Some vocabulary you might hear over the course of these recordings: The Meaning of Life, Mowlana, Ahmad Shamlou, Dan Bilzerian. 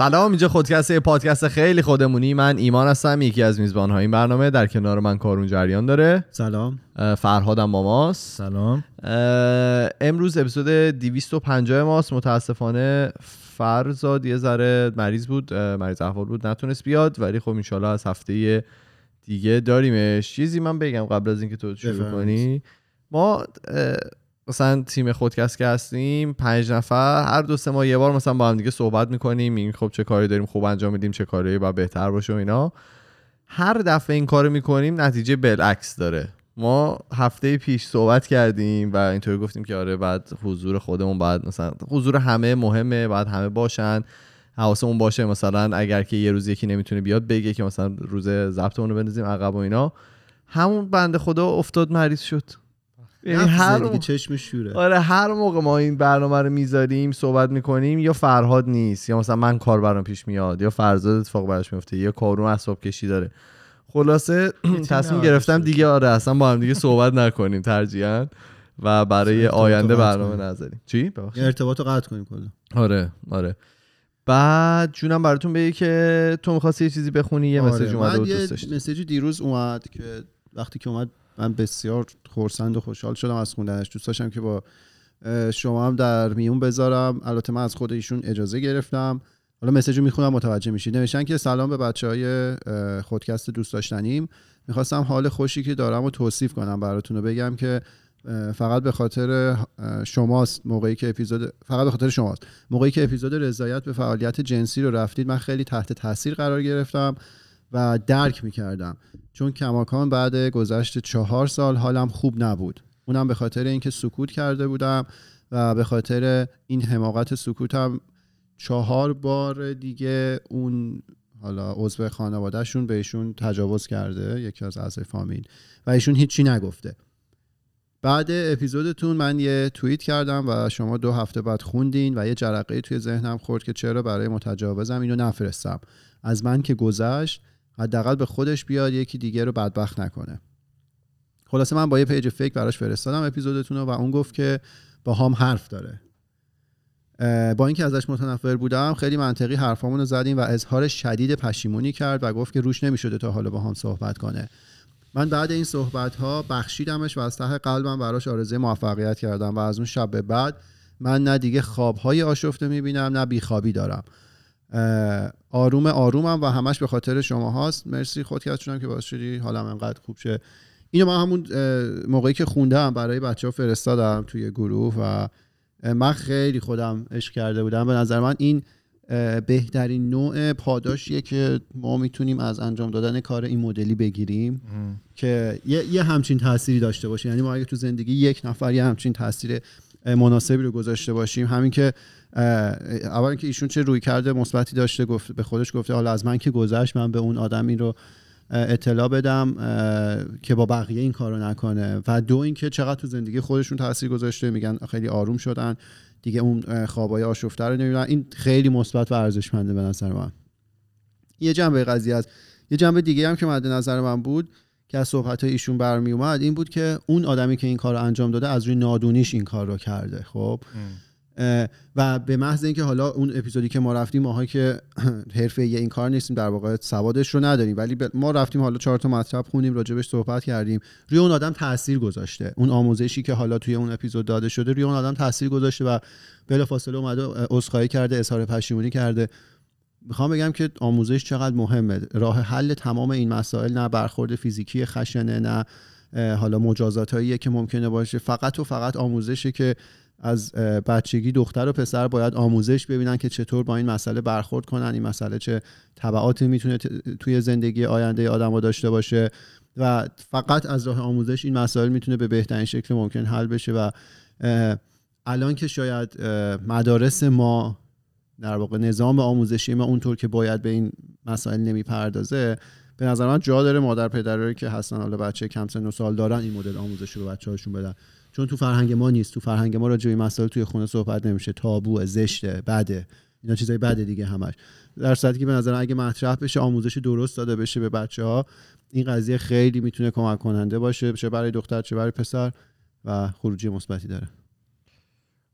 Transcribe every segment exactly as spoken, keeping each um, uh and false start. سلام، اینجا خودکست، پادکست خیلی خودمونی. من ایمان هستم، یکی از میزبان‌های این برنامه. در کنار من کارون جریان داره. سلام. فرهادم با ماست. سلام. امروز اپیزود دویست و پنجاه ماست. متاسفانه فرزاد یه ذره مریض بود، مریض احوال بود، نتونست بیاد، ولی خب انشالله از هفته دیگه داریمش. چیزی من بگم قبل از اینکه تو شروع کنی، ما مثلا تیم خودکست که هستیم پنج نفر، هر دو سه ماه یه بار مثلا با هم دیگه صحبت میکنیم، میگیم خب چه کاری داریم خوب انجام میدیم، چه کاری باید بهتر باشه و اینا. هر دفعه این کارو میکنیم نتیجه بالعکس داره. ما هفته پیش صحبت کردیم و اینطوری گفتیم که آره بعد حضور خودمون، بعد مثلا حضور همه مهمه، بعد همه باشن، حواسمون باشه، مثلا اگر که یه روز یکی نمیتونه بیاد بگه که مثلا روز ضبطمون رو بندازیم عقب و اینا. همون بنده خدا افتاد مریض شد. یعنی هر موقع چشم شوره. آره هر موقع ما این برنامه رو میذاریم صحبت میکنیم یا فرهاد نیست، یا مثلا من کار برام پیش میاد، یا فرزاد اتفاق براش میفته، یا کارون اعصاب کشی داره. خلاصه تصمیم گرفتم دیگه آره اصلا با هم دیگه صحبت نکنیم ترجیحاً، و برای آینده برنامه نذاریم. چی؟ ببخشید. ارتباطو قطع کنیم کلا. آره آره. بعد جونم براتون بگی که تو می‌خواستی یه چیزی بخونی، یه آره. مسیج اومد و دوست داشتی. مسیج دیروز اومد که وقتی که اومد من بسیار خرسند و خوشحال شدم از خوندنش. دوست داشتم که با شما هم در میون بذارم. البته من از خود ایشون اجازه گرفتم. حالا مسیجو میخونم متوجه میشید. نوشتن که سلام به بچهای خودکست دوست داشتنیم. میخواستم حال خوشی که دارم رو توصیف کنم براتون و بگم که فقط به خاطر شماست موقعی که اپیزود فقط به خاطر شماست موقعی که اپیزود رضایت به فعالیت جنسی رو رفتید من خیلی تحت تاثیر قرار گرفتم و درک میکردم، چون کماکان بعد گذشت چهار سال حالم خوب نبود، اونم به خاطر اینکه سکوت کرده بودم و به خاطر این حماقت سکوتم چهار بار دیگه اون حالا عضو خانوادهشون بهشون تجاوز کرده، یکی از اعضای فامیل، و ایشون هیچی نگفته. بعد اپیزودتون من یه توییت کردم و شما دو هفته بعد خوندین و یه جرقه‌ای توی ذهنم خورد که چرا برای متجاوزم اینو نفرستم، از من که گذشت حداقل به خودش بیاد یکی دیگه رو بدبخت نکنه. خلاصه من با یه پیج فیک براش فرستادم اپیزودتون رو و اون گفت که با هم حرف داره. با اینکه ازش متنفر بودم خیلی منطقی حرفامون رو زدیم و اظهار شدید پشیمونی کرد و گفت که روش نمیشده تا حالا با هم صحبت کنه. من بعد این صحبت‌ها بخشیدمش و از ته قلبم براش آرزوی موفقیت کردم و از اون شب به بعد من نه دیگه خواب‌های آشفته می‌بینم نه بیخوابی دارم. آروم آرومم و همش به خاطر شما هاست. مرسی خودکستونم که باعث شدی حالم انقدر خوب شه. اینو من همون موقعی که خوندم برای بچه‌ها فرستادم توی گروه و من خیلی خودم عشق کرده بودم. به نظر من این بهترین نوع پاداشیه که ما میتونیم از انجام دادن کار این مدلی بگیریم ام. که یه, یه همچین تأثیری داشته باشه. یعنی ما اگه تو زندگی یک نفر یه همچین تأثیر مناسبی رو گذاشته باشیم، همین که اول اینکه ایشون چه روی کرده مثبتی داشته، گفت به خودش گفته حالا از من که گذشت من به اون آدم این رو اطلاع بدم که با بقیه این کارو نکنه، و دو اینکه چقدر تو زندگی خودشون تأثیر گذاشته. میگن خیلی آروم شدن دیگه، اون خوابای آشفته رو نمیبینن. این خیلی مثبت و ارزشمنده به نظر من. یه جنبه قضیه است. یه جنبه دیگه هم که مد نظر من بود که از صحبت‌های ایشون برمی اومد این بود که اون آدمی که این کارو انجام داده از روی نادونیش این کار رو کرده. خب و به محض اینکه حالا اون اپیزودی که ما رفتیم، ماها که حرفه‌ای این کار نیستیم، در واقع سوادش رو نداریم، ولی ما رفتیم حالا چهار تا مطلب خوندیم، راجبش صحبت کردیم، روی اون آدم تاثیر گذاشته. اون آموزشی که حالا توی اون اپیزود داده شده روی اون آدم تاثیر گذاشته و بلافاصله اومده عذرخواهی کرده، اظهار پشیمونی کرده. میخوام بگم که آموزش چقدر مهمه. راه حل تمام این مسائل نه برخورد فیزیکی خشنه، نه حالا مجازاتاییه که ممکنه باشه، فقط و فقط آموزشه که از بچگی دختر و پسر باید آموزش ببینن که چطور با این مسئله برخورد کنن، این مسئله چه تبعاتی میتونه توی زندگی آینده آدم‌ها داشته باشه، و فقط از راه آموزش این مسائل میتونه به بهترین شکل ممکن حل بشه. و الان که شاید مدارس ما، در واقع نظام آموزشی ما اونطور که باید به این مسائل نمیپردازه، به نظر من جا داره مادر پدرایی که هستن حالا بچه کم سن و سال دارن این مدل آموزش رو بچه‌هاشون بدن، چون تو فرهنگ ما نیست. تو فرهنگ ما راجع به این مسائل توی خونه صحبت نمیشه، تابوه، زشته، بده، اینا چیزای بده دیگه همش. در صورتی که به نظر من اگه مطرح بشه، آموزش درست داده بشه به بچه‌ها، این قضیه خیلی میتونه کمک کننده باشه، چه برای دختر چه برای پسر، و خروجی مثبتی داره.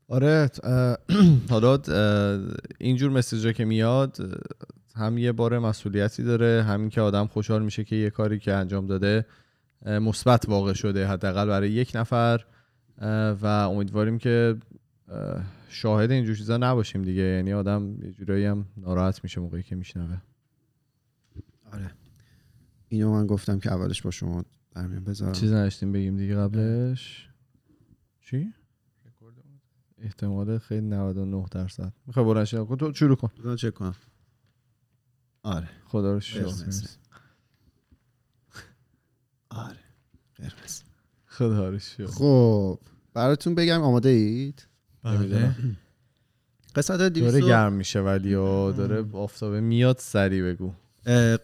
آره حالا اینجور مسیجا که میاد هم یه بار مسئولیتی داره، همین که آدم خوشحال میشه که یه کاری که انجام داده مثبت واقع شده حداقل برای یک نفر، و امیدواریم که شاهد اینجور چیزا نباشیم دیگه. یعنی آدم یه جورایی هم ناراحت میشه موقعی که میشنوه. آره اینو من گفتم که اولش با شما در میون بذارم. چیز نداشتیم بگیم دیگه قبلش؟ چی؟ احتمال خیلی نود و نه درصد. میخوای برنش تو شروع کن. بذار چک کنم. آره خدا رو شکر. آره قرمز. خدا رو شکر. خب براتون بگم آماده اید؟ بله. قسمت دویست داره گرم میشه ولی داره آفتابه میاد. سری بگو.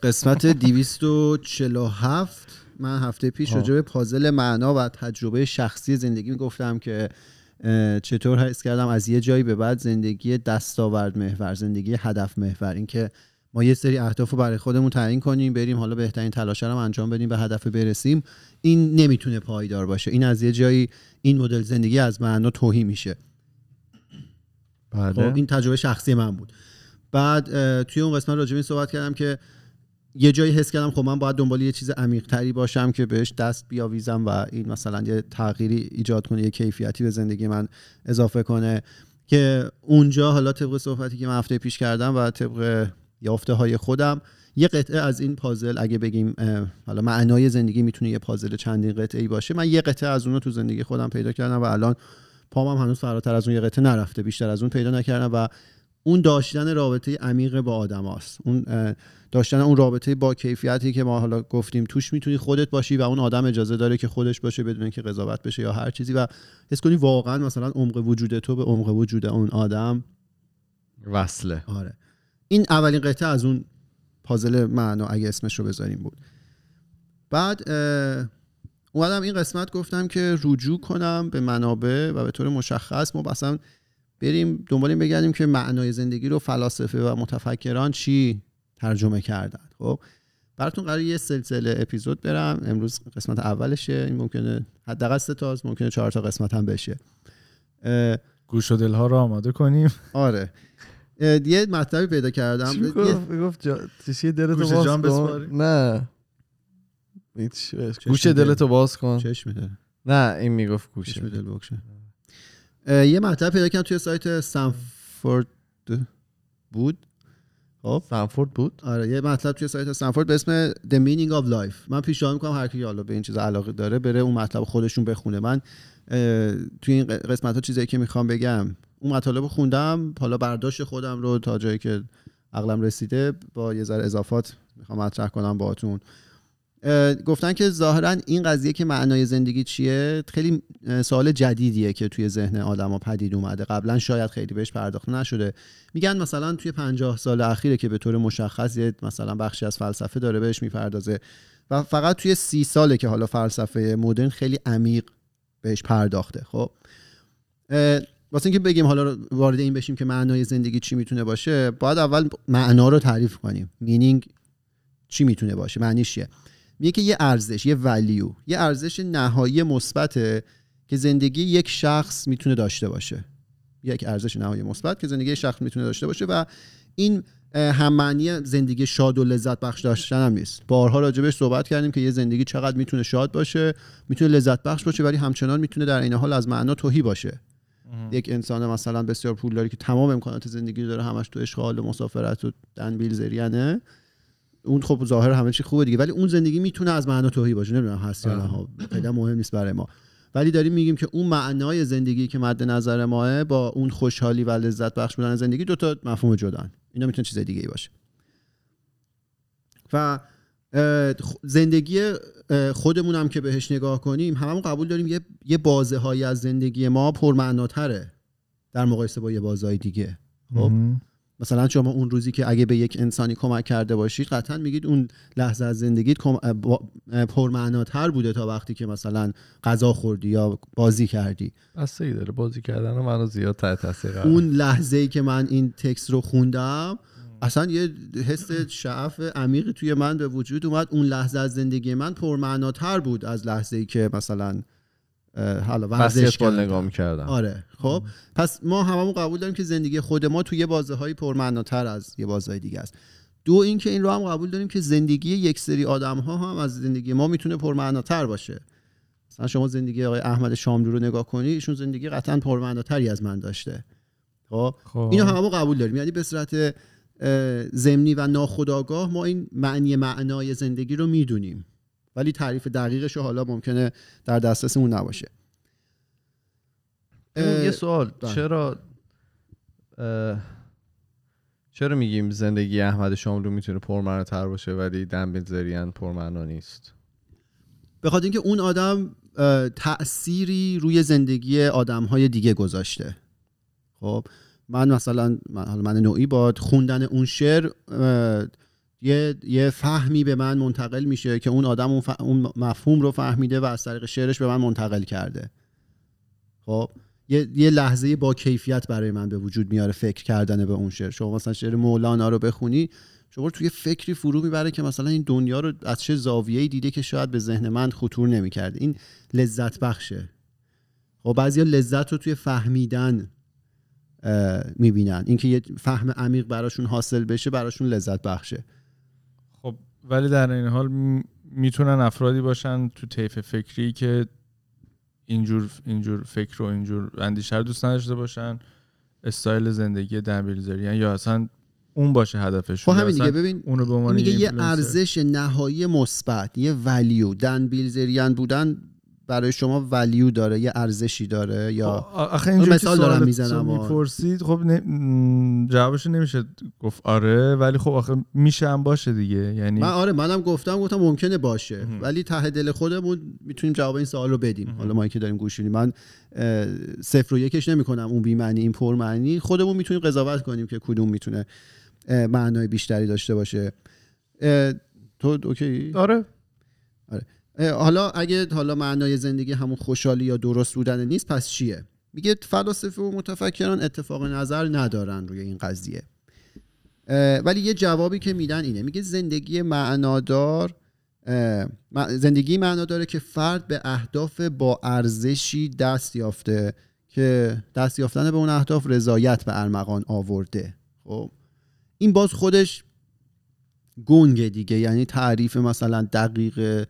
قسمت دویست و چهل و هفت من هفته پیش راجع به پازل معنا و تجربه شخصی زندگی میگفتم که چطور حس کردم از یه جایی به بعد زندگی دستاورد محور، زندگی هدف محور، این که ما یه سری اهداف رو برای خودمون تعیین کنیم، بریم حالا بهترین تلاش رو انجام بدیم، به هدف برسیم، این نمیتونه پایدار باشه. این از یه جایی این مدل زندگی از معنا توهی میشه. بله. خب این تجربه شخصی من بود. بعد توی اون قسمت راجع به این صحبت کردم که یه جایی حس کردم خب من باید دنبال یه چیز عمیق‌تری باشم که بهش دست بیاویزم و این مثلا یه تغییری ایجاد کنه، یه کیفیتی به زندگی من اضافه کنه، که اونجا حالا طبق صحبتی که من هفته پیش کردم و طبق یافته‌های خودم یه قطعه از این پازل، اگه بگیم حالا معنای زندگی میتونه یه پازل چندین قطعه‌ای باشه، من یه قطعه از اون رو تو زندگی خودم پیدا کردم و الان پامم هنوز فراتر از اون یه قطعه نرفته، بیشتر از اون پیدا نکردم. و اون داشتن رابطه عمیق با آدم‌هاست، اون داشتن اون رابطه با کیفیتی که ما حالا گفتیم توش میتونی خودت باشی و اون آدم اجازه داره که خودش باشه بدون اینکه قضاوت بشه یا هر چیزی، و حس کنی واقعا مثلا عمق وجود تو به عمق وجود اون آدم وصله. آره این اولین قطعه از اون پازل معنا اگه اسمش رو بذاریم بود. بعد اومدم این قسمت گفتم که رجوع کنم به منابع و به طور مشخص ما مثلا بریم دنبال این بگردیم که معنای زندگی رو فلاسفه و متفکران چی ترجمه کردن. خب براتون قراره یه سلسله اپیزود برم، امروز قسمت اولشه، این ممکنه حداقل سه تا ممکنه چهار تا قسمت هم بشه. گوش و دل‌ها رو آماده کنیم. آره یه مطلبی پیدا کردم. چی گفت؟ چی دلتو باز کن. نه گوش دلتو باز کن. چشم. نه این میگفت گوش دل بکشه. یه مطلب پیدا کردم توی سایت استنفورد بود. خب استنفورد بود. آره یه مطلب توی سایت استنفورد به اسم The Meaning of Life. من پیشنهاد میکنم هر کی حالا به این چیز علاقه داره بره اون مطلب خودشون بخونه. من توی این قسمت‌ها چیزایی که میخوام بگم اون مطالب خوندم، حالا برداشت خودم رو تا جایی که عقلم رسیده با یه ذره اضافات میخوام مطرح کنم باهاتون. گفتن که ظاهرا این قضیه که معنای زندگی چیه خیلی سوال جدیدیه که توی ذهن آدما پدید اومده، قبلا شاید خیلی بهش پرداخته نشده. میگن مثلا توی پنجاه سال اخیره که به طور مشخص یه مثلا بخشی از فلسفه داره بهش میپردازه و فقط توی سی ساله که حالا فلسفه مدرن خیلی عمیق بهش پرداخته. خب واسه اینکه بگیم حالا وارد این بشیم که معنای زندگی چی میتونه باشه، باید اول معنا رو تعریف کنیم. مینینگ چی میتونه باشه؟ معنیش چیه؟ میگه که یه ارزش، یه ولیو، یه ارزش نهایی مثبت که زندگی یک شخص میتونه داشته باشه. یک ارزش نهایی مثبت که زندگی یک شخص میتونه داشته باشه و این هم معنی زندگی شاد و لذت بخش داشتن هم نیست. بارها راجبش صحبت کردیم که یه زندگی چقدر میتونه شاد باشه، میتونه لذت بخش باشه، ولی همچنان میتونه در این حال از معنا تهی باشه. یک انسان مثلا بسیار پولداری که تمام امکانات زندگی رو داره، همش تو اشغال و مسافرت و دن بیلزریانه، اون خب ظاهر همه چی خوبه دیگه، ولی اون زندگی میتونه از معنا تهی باشه. نمیدونم هست یا نه، خیلی مهم نیست برای ما، ولی داریم میگیم که اون معنای زندگی که مد نظر ماه با اون خوشحالی و لذت بخش بودن زندگی دو تا مفهوم جدان. اینا میتونه چیز دیگه ای باشه. و زندگی خودمون هم که بهش نگاه کنیم، هممون قبول داریم یه یه بازه‌هایی از زندگی ما پرمعناتره در مقایسه با یه بازه‌های دیگه. خب مثلا شما اون روزی که اگه به یک انسانی کمک کرده باشید، قطعا میگید اون لحظه از زندگیت پرمعناتر بوده تا وقتی که مثلا غذا خوردی یا بازی کردی. بستگی داره، بازی کردن منو زیاد تحت تاثیر قرار. اون لحظه‌ای که من این تکست رو خوندم اصلا یه حس شعف عمیقی توی من به وجود اومد، اون لحظه از زندگی من پرمعناتر بود از لحظه‌ای که مثلا حالا بسکتبال نگاه می‌کردم. آره خب پس ما هممون قبول داریم که زندگی خود ما توی بازه‌های پرمعناتر از یه بازه‌های دیگه است. دو این که این رو هم قبول داریم که زندگی یک سری آدم‌ها هم از زندگی ما میتونه پرمعناتر باشه. مثلا شما زندگی آقای احمد شاملو رو نگاه کنی، ایشون زندگی قطعاً پرمعناتری از من داشته. خب اینو هممون قبول داریم. یعنی به صورت ضمنی و ناخودآگاه ما این معنی معنای زندگی رو میدونیم، ولی تعریف دقیقش حالا ممکنه در دسترسمون نباشه. یه سوال ده. چرا چرا میگیم زندگی احمد شاملو میتونه پرمعناتر باشه ولی دن بیلزریان پرمعنا نیست؟ به خاطر اینکه اون آدم تأثیری روی زندگی آدم‌های دیگه گذاشته. خب من مثلا من, من نوعی با خوندن اون شعر یه یه فهمی به من منتقل میشه که اون آدم اون, ف... اون مفهوم رو فهمیده و از طریق شعرش به من منتقل کرده. خب یه یه لحظه با کیفیت برای من به وجود میاره فکر کردن به اون شعر. شما مثلا شعر مولانا رو بخونی، شما رو توی فکری فرو میبره که مثلا این دنیا رو از چه زاویه‌ای دیده که شاید به ذهن من خطور نمی‌کرد. این لذت بخشه. خب بعضیا لذت رو توی فهمیدن میبینن، اینکه یه فهم عمیق براشون حاصل بشه براشون لذت بخشه. خب ولی در این حال میتونن افرادی باشن تو طیف فکری که اینجور اینجور فکر و اینجور اندیشه رو دوست نداشته باشن، استایل زندگی دن بیلزریان یا اصلا اون باشه هدفشون. خب همین دیگه، ببین اون میگه یه ارزش نهایی مثبت، یه ولیو. دن بیلزریان بودن برای شما ولیو داره، یه ارزشی داره. یا آخه اینجوری مثال دارم میزنم میپرسید، خب ن... جوابش نمیشه گفت آره، ولی خب آخه میشه هم باشه دیگه. یعنی من آره منم گفتم گفتم ممکنه باشه هم. ولی ته دل خودمون میتونیم جواب این سوال رو بدیم هم. حالا ما که داریم گوش میدیم، من صفر و یکش نمیکنم اون بی معنی این پر معنی، خودمون میتونیم قضاوت کنیم که کدوم میتونه معنای بیشتری داشته باشه. تو اوکی؟ آره آره. حالا اگه حالا معنای زندگی همون خوشحالی یا درست بودن نیست، پس چیه؟ میگه فلاسفه و متفکران اتفاق نظر ندارن روی این قضیه، ولی یه جوابی که میدن اینه، میگه زندگی معنادار زندگی معناداره که فرد به اهداف با ارزشی دست یافته که دست یافتن به اون اهداف رضایت به ارمغان آورده. خب این باز خودش گنگه دیگه، یعنی تعریف مثلا دقیق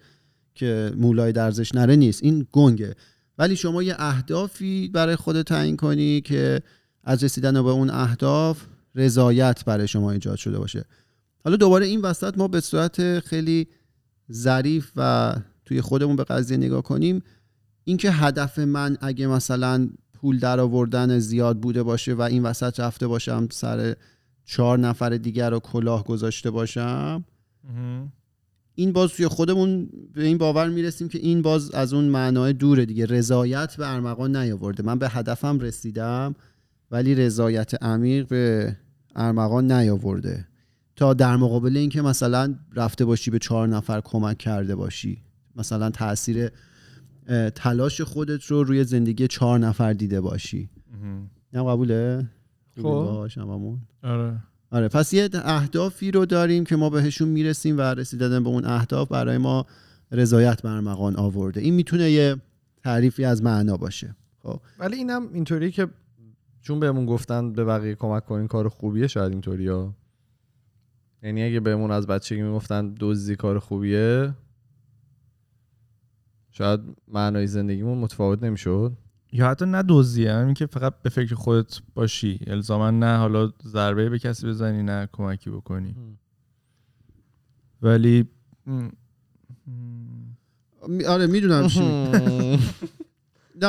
که مولای درزش نره نیست، این گنگه. ولی شما یه اهدافی برای خودت تعیین کنی که از رسیدن به اون اهداف رضایت برای شما ایجاد شده باشه. حالا دوباره این وسط ما به صورت خیلی ظریف و توی خودمون به قضیه نگاه کنیم، اینکه هدف من اگه مثلا پول در آوردن زیاد بوده باشه و این وسط رفته باشم سر چهار نفر دیگر رو کلاه گذاشته باشم، این باز توی خودمون به این باور میرسیم که این باز از اون معنای دوره دیگه، رضایت به ارمغان نیاورده. من به هدفم رسیدم ولی رضایت عمیق به ارمغان نیاورده، تا در مقابل این که مثلا رفته باشی به چهار نفر کمک کرده باشی، مثلا تأثیر تلاش خودت رو روی زندگی چهار نفر دیده باشی. نه قبوله؟ خب آره آره. پس یه اهدافی رو داریم که ما بهشون میرسیم و رسیدن به اون اهداف برای ما رضایت بر ارمغان آورده. این میتونه یه تعریفی از معنا باشه. خب ولی اینم اینطوری که چون بهمون گفتن به بقیه کمک کنین کار خوبیه، شاید اینطوریا، یعنی اگه بهمون از بچگی میگفتن دزدی کار خوبیه، شاید معنای زندگیمون متفاوت نمیشد. یا حتی نه دوزیه، همین که فقط به فکر خودت باشی، الزاما نه حالا ضربه به کسی بزنی نه کمکی بکنی. م. ولی م. م. آره میدونم چی نه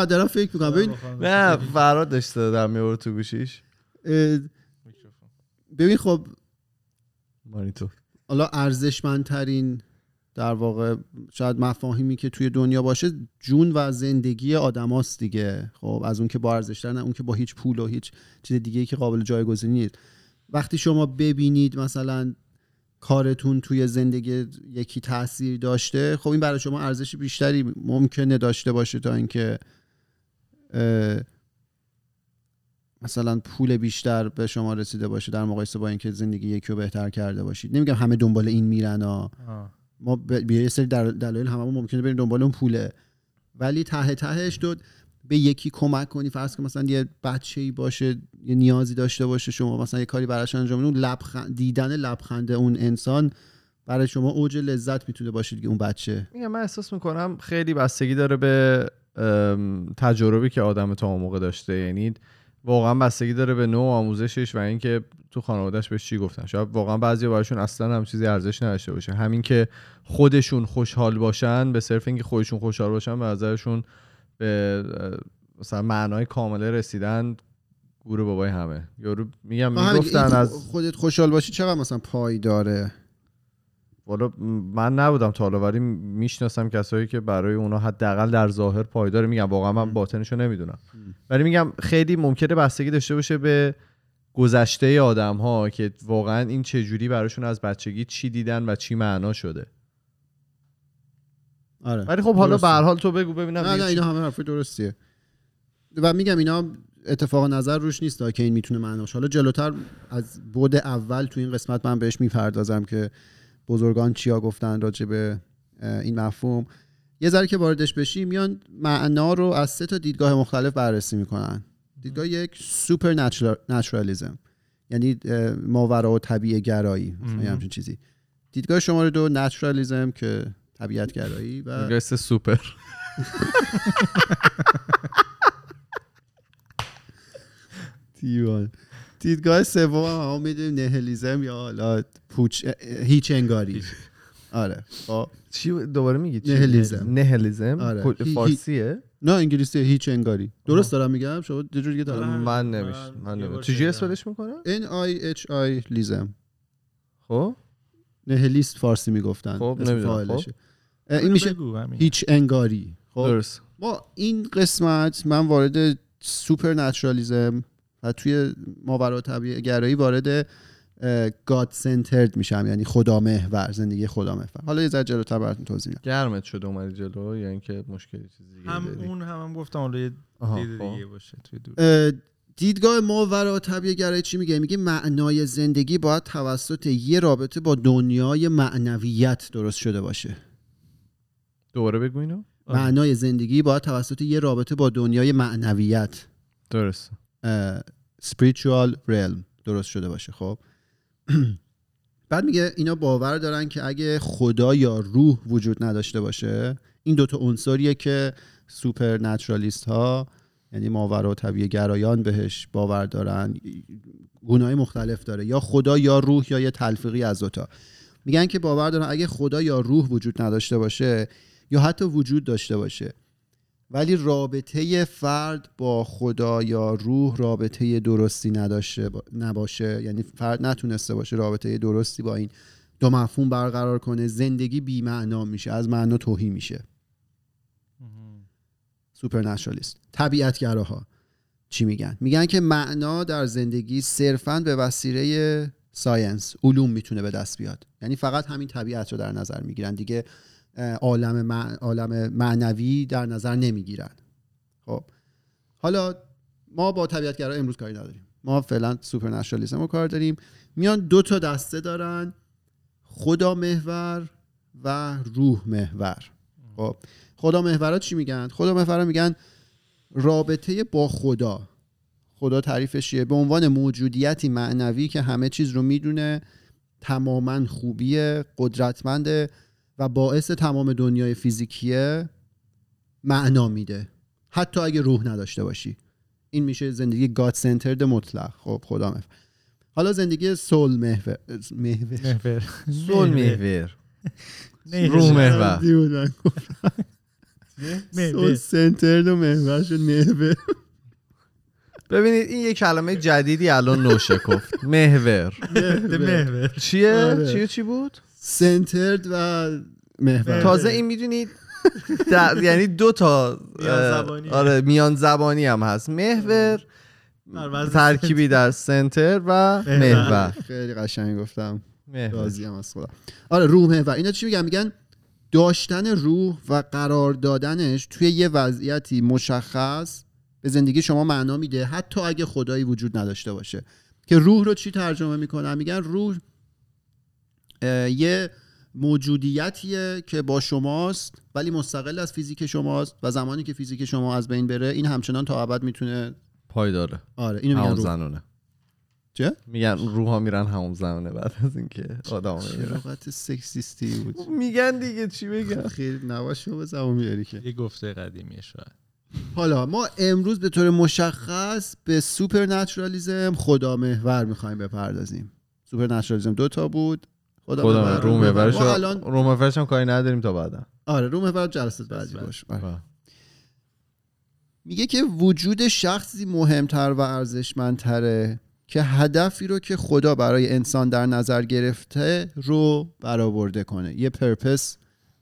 دارم فکر میکنم. ببین نه فراد داشته در میورد تو گوشیش. ببین خب مانیتور حالا ارزشمندترین در واقع شاید مفاهیمی که توی دنیا باشه جون و زندگی آدم هاست دیگه. خب از اون که با ارزشتر، نه اون که با هیچ پول و هیچ چیز دیگه‌ای که قابل جایگزینی نیست. وقتی شما ببینید مثلا کارتون توی زندگی یکی تأثیر داشته، خب این برای شما ارزش بیشتری ممکنه داشته باشه تا اینکه مثلا پول بیشتر به شما رسیده باشه در مقایسه با اینکه زندگی یکی رو بهتر کرده باشید. نمیگم همه دنبال این میرن ها. ما به یه سری دلایل هممون ممکنه بریم دنبال اون پوله، ولی ته تهش تو به یکی کمک کنی، فرض کن مثلا یه بچه‌ای باشه یه نیازی داشته باشه، شما مثلا یه کاری براش انجام بدید، لبخند دیدن لبخند اون انسان برای شما اوج لذت میتونه باشه دیگه اون بچه. میگم من احساس میکنم خیلی بستگی داره به تجربی که آدم تا اون موقع داشته، یعنی واقعا بستگی داره به نوع آموزشش و اینکه تو خانواده‌اش بهش چی گفتن. شاید واقعا بعضیا براشون اصلا هم چیزی ارزش نداشته باشه، همین که خودشون خوشحال باشن، به صرف اینکه خودشون خوشحال باشن به نظرشون به مثلا معنای کامله رسیدن گوره بابای همه. یارو میگم میگفتن از خودت خوشحال باشی چقدر مثلا پای داره. والا من نبودم تا حالا، ولی میشناسم کسایی که برای اونا حداقل در ظاهر پایداره. میگم واقعا من باطنشو نمیدونم، ولی میگم خیلی ممکنه بستگی داشته باشه به گذشته آدم ها که واقعا این چه جوری براشون از بچگی چی دیدن و چی معنا شده. آره ولی خب حالا به هر حال تو بگو ببینم. نه نه اینا همه حرف درستیه و میگم اینا اتفاق نظر روش نیست که این میتونه معناش. حالا جلوتر از بعد اول تو این قسمت من بهش میپردازم که بزرگان چیا گفتن راجع به این مفهوم. یه ذره که واردش بشی میان معنا رو از سه تا دیدگاه مختلف بررسی میکنن. دیدگاه یک سوپر نچرالیسم، یعنی ماورا و طبیعه گرایی، مثلا همچین چیزی. دیدگاه شماره دو نچرالیسم که طبیعت گرایی و دیدگاه سه سوپر دیوان. دیدگاه سوم ها میدونیم نهلیزم یا حالا پوچ هیچ انگاری. آره چی دوباره میگی؟ نهلیزم. نهلیزم آره. فارسیه؟ نه انگلیسیه، هیچ انگاری. درست دارم میگم؟ شما یه جور دیگه دارم. من نمیشم. چجوری اسمش میکنم؟ N I H I لیزم. خب نهلیست فارسی میگفتن. خب نمیدونم. خب این میشه هیچ انگاری. خب درست. ما این قسمت من وارد سوپرنچرالیسم و توی ماورای طبیعه گرایی وارد گاد سنترد میشم، یعنی خدا محور، زندگی خدا محور. حالا یه ذره جلوتر براتون توضیح میدم. گرمت شد اومدی جلو یا اینکه مشکلی چیزی دیگه هم داری؟ اون هم هم گفتم حالا یه دید دیگه باشه توی دور. دیدگاه ماورای طبیعه گرایی چی میگه؟ میگه معنای زندگی باید توسط یه رابطه با دنیای معنویت درست شده باشه. دوباره بگو اینو. معنای زندگی باید توسط یه رابطه با دنیای معنویت درست spiritual realm درست شده باشه. خب بعد میگه اینا باور دارن که اگه خدا یا روح وجود نداشته باشه، این دوتا عنصریه که سوپرنچرالیست ها یعنی ماورای طبیعه گرایان بهش باور دارن، گونه‌های مختلف داره، یا خدا یا روح یا یه تلفیقی از دوتا. میگن که باور دارن اگه خدا یا روح وجود نداشته باشه یا حتی وجود داشته باشه ولی رابطه فرد با خدا یا روح رابطه درستی نداشته نباشه، یعنی فرد نتونسته باشه رابطه درستی با این دو مفهوم برقرار کنه، زندگی بی‌معنا میشه، از معنا توهی میشه. سوپرنچرالیست. طبیعت‌گراها چی میگن؟ میگن که معنا در زندگی صرفاً به وسیله ساینس، علوم میتونه به دست بیاد، یعنی فقط همین طبیعت رو در نظر میگیرن دیگه، عالم عالم معنوی در نظر نمیگیرن. خب حالا ما با طبیعت‌گرا امروز کاری نداریم، ما فعلا سوپرنچرالیسم رو کار داریم. میان دو تا دسته دارن، خدا محور و روح محور. خب خدا محورا چی میگن؟ خدا محورا میگن رابطه با خدا. خدا تعریفش چیه؟ به عنوان موجودیتی معنوی که همه چیز رو میدونه، تماما خوبیه، قدرتمنده و باعث تمام دنیای فیزیکیه، معنا میده حتی اگه روح نداشته باشی. این میشه زندگی گاد سنترد مطلق. خب خدا محور. حالا زندگی سول محور محور سول محور روح محور سول سنترد و محور شد محور. ببینید این یه کلمه جدیدی الان نوشه گفت، محور محور چیه؟ چیه چی بود؟ سنترد و محور. تازه این میدونید یعنی دو تا آره میان زبانی هم هست، محور ترکیبی در سنتر و محور. خیلی قشنگ گفتم، راضی هم از خودم. آره روح محور. اینا چی میگن؟ میگن داشتن روح و قرار دادنش توی یه وضعیتی مشخص به زندگی شما معنا میده حتی اگه خدایی وجود نداشته باشه. که روح رو چی ترجمه میکنن؟ میگن روح یه موجودیتیه که با شماست ولی مستقل از فیزیک شماست و زمانی که فیزیک شما از بین بره این همچنان تا ابد میتونه پایداره. آره اینو میگن روح. چه؟ میگن روحا میرن همون زمانه بعد از اینکه آدم میرن. لغت سکسیستی بود. میگن دیگه چی بگم؟ خیلی نواشو به زبون میاری که. یه گفته قدیمیه شاید. حالا ما امروز به طور مشخص به سوپرنچرالیسم خدامحور می‌خوایم بپردازیم. سوپرنچرالیسم دو تا بود. خدامحور رو محورش الان رو محورش هم کاری نداریم تا بعدا. آره رو محور جلسه بعدی باشه. میگه که وجود شخصی مهمتر و ارزشمندتره که هدفی رو که خدا برای انسان در نظر گرفته رو برآورده کنه. یه پرپس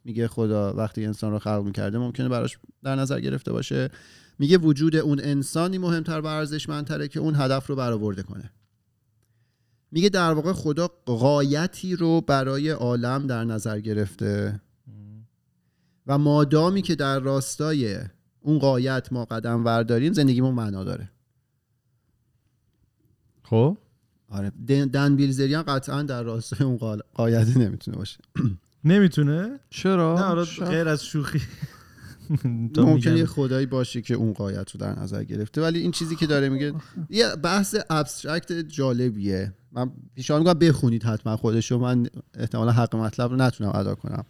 میگه خدا وقتی انسان رو خلق میکرده ممکنه براش در نظر گرفته باشه. میگه وجود اون انسانی مهمتر و ارزشمندتره که اون هدف رو برآورده کنه. میگه در واقع خدا غایتی رو برای عالم در نظر گرفته و مادامی که در راستای اون غایت ما قدم برداریم زندگیمون معنا داره. خب آره دن بیلزریان قطعا در راستای اون غایت نمیتونه باشه. نمیتونه؟ چرا؟ نه آره غیر از شوخی ممکنه خدایی باشه که اون غایت رو در نظر گرفته ولی این چیزی که داره میگه یه بحث ابسترکت جالبیه. من پیشنهاد میکنم بخونید حتما خودشو، من احتمالا حق مطلب رو نتونم ادا کنم.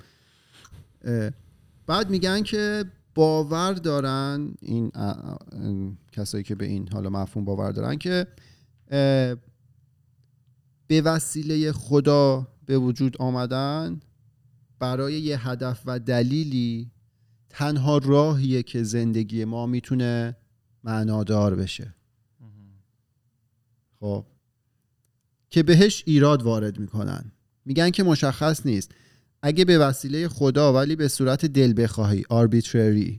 بعد میگن که باور دارن این کسایی که به این حالا مفهوم باور دارن که به وسیله خدا به وجود آمدن برای یه هدف و دلیلی تنها راهیه که زندگی ما میتونه معنادار بشه. خب که بهش ایراد وارد میکنن، میگن که مشخص نیست اگه به وسیله خدا ولی به صورت دل بخواهی arbitrary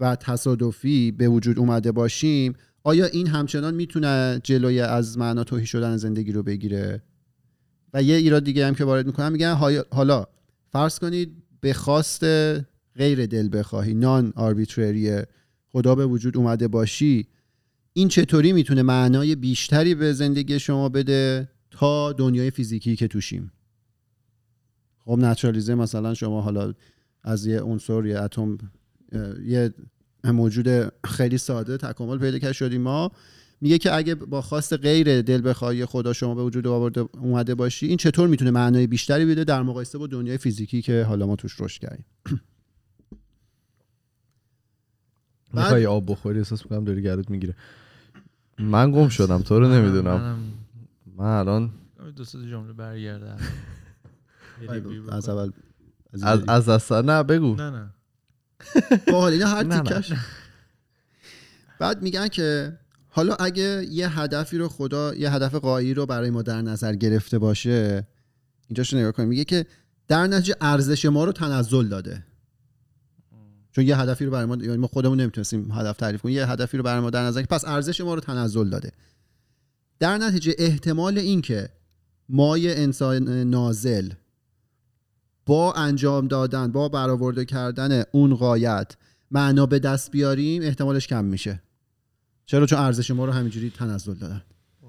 و تصادفی به وجود اومده باشیم آیا این همچنان میتونه جلوی از معنا توهی شدن زندگی رو بگیره؟ و یه ایراد دیگه هم که وارد میکنم میگن حالا فرض کنید به خواست غیر دل بخواهی نان arbitrary خدا به وجود اومده باشی، این چطوری میتونه معنای بیشتری به زندگی شما بده تا دنیای فیزیکی که توشیم؟ خب نچرالیزم مثلا شما حالا از یه عنصر یه اتم یه موجود خیلی ساده تکامل پیدا کرد شدیم ما. میگه که اگه با خواست غیر دل بخواهی خدا شما به وجود آورده اومده باشی این چطور میتونه معنای بیشتری بده در مقایسه با دنیای فیزیکی که حالا ما توش رشد کردیم؟ میخوایی آب بخوری احساس میکنم داری گلوت میگیره. من گم شدم تو رو نمیدونم. من الان دوست جمله برگردم از اول از از اصلا نه بگو نه نه با حال اینا هر تیکش. بعد میگن که حالا اگه یه هدفی رو خدا یه هدف غایی رو برای ما در نظر گرفته باشه اینجاشو نگاه کنیم، میگه که در نتیجه ارزش ما رو تنزل داده چون یه هدفی رو برای ما یعنی ما خودمون نمیتونستیم هدف تعریف کنیم یه هدفی رو برای ما در نظر گرفت پس ارزش ما رو تنزل داده. در نتیجه احتمال این که مایه انسان نازل با انجام دادن با برآورده کردن اون غایت معنا به دست بیاریم احتمالش کم میشه. چرا؟ چون ارزش ما رو همینجوری تنزل دادن.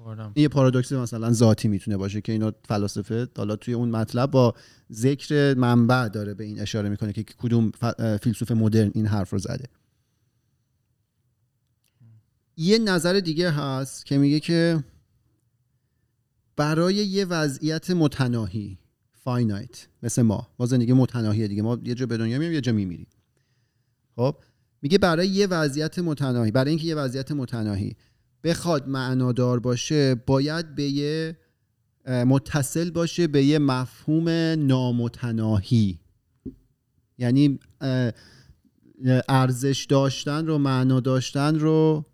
این یه پارادوکس مثلا ذاتی میتونه باشه که اینا فلاسفه حالا توی اون مطلب با ذکر منبع داره به این اشاره میکنه که کدوم فیلسوف مدرن این حرف رو زده. یه نظر دیگه هست که میگه که برای یه وضعیت متناهی finite مثل ما ما زندگی متناهیه دیگه، ما یه جا به دنیا میایم یه جا میمیریم. خب میگه برای یه وضعیت متناهی برای اینکه یه وضعیت متناهی بخواد معنادار باشه باید به یه متصل باشه به یه مفهوم نامتناهی، یعنی ارزش داشتن رو معنا داشتن رو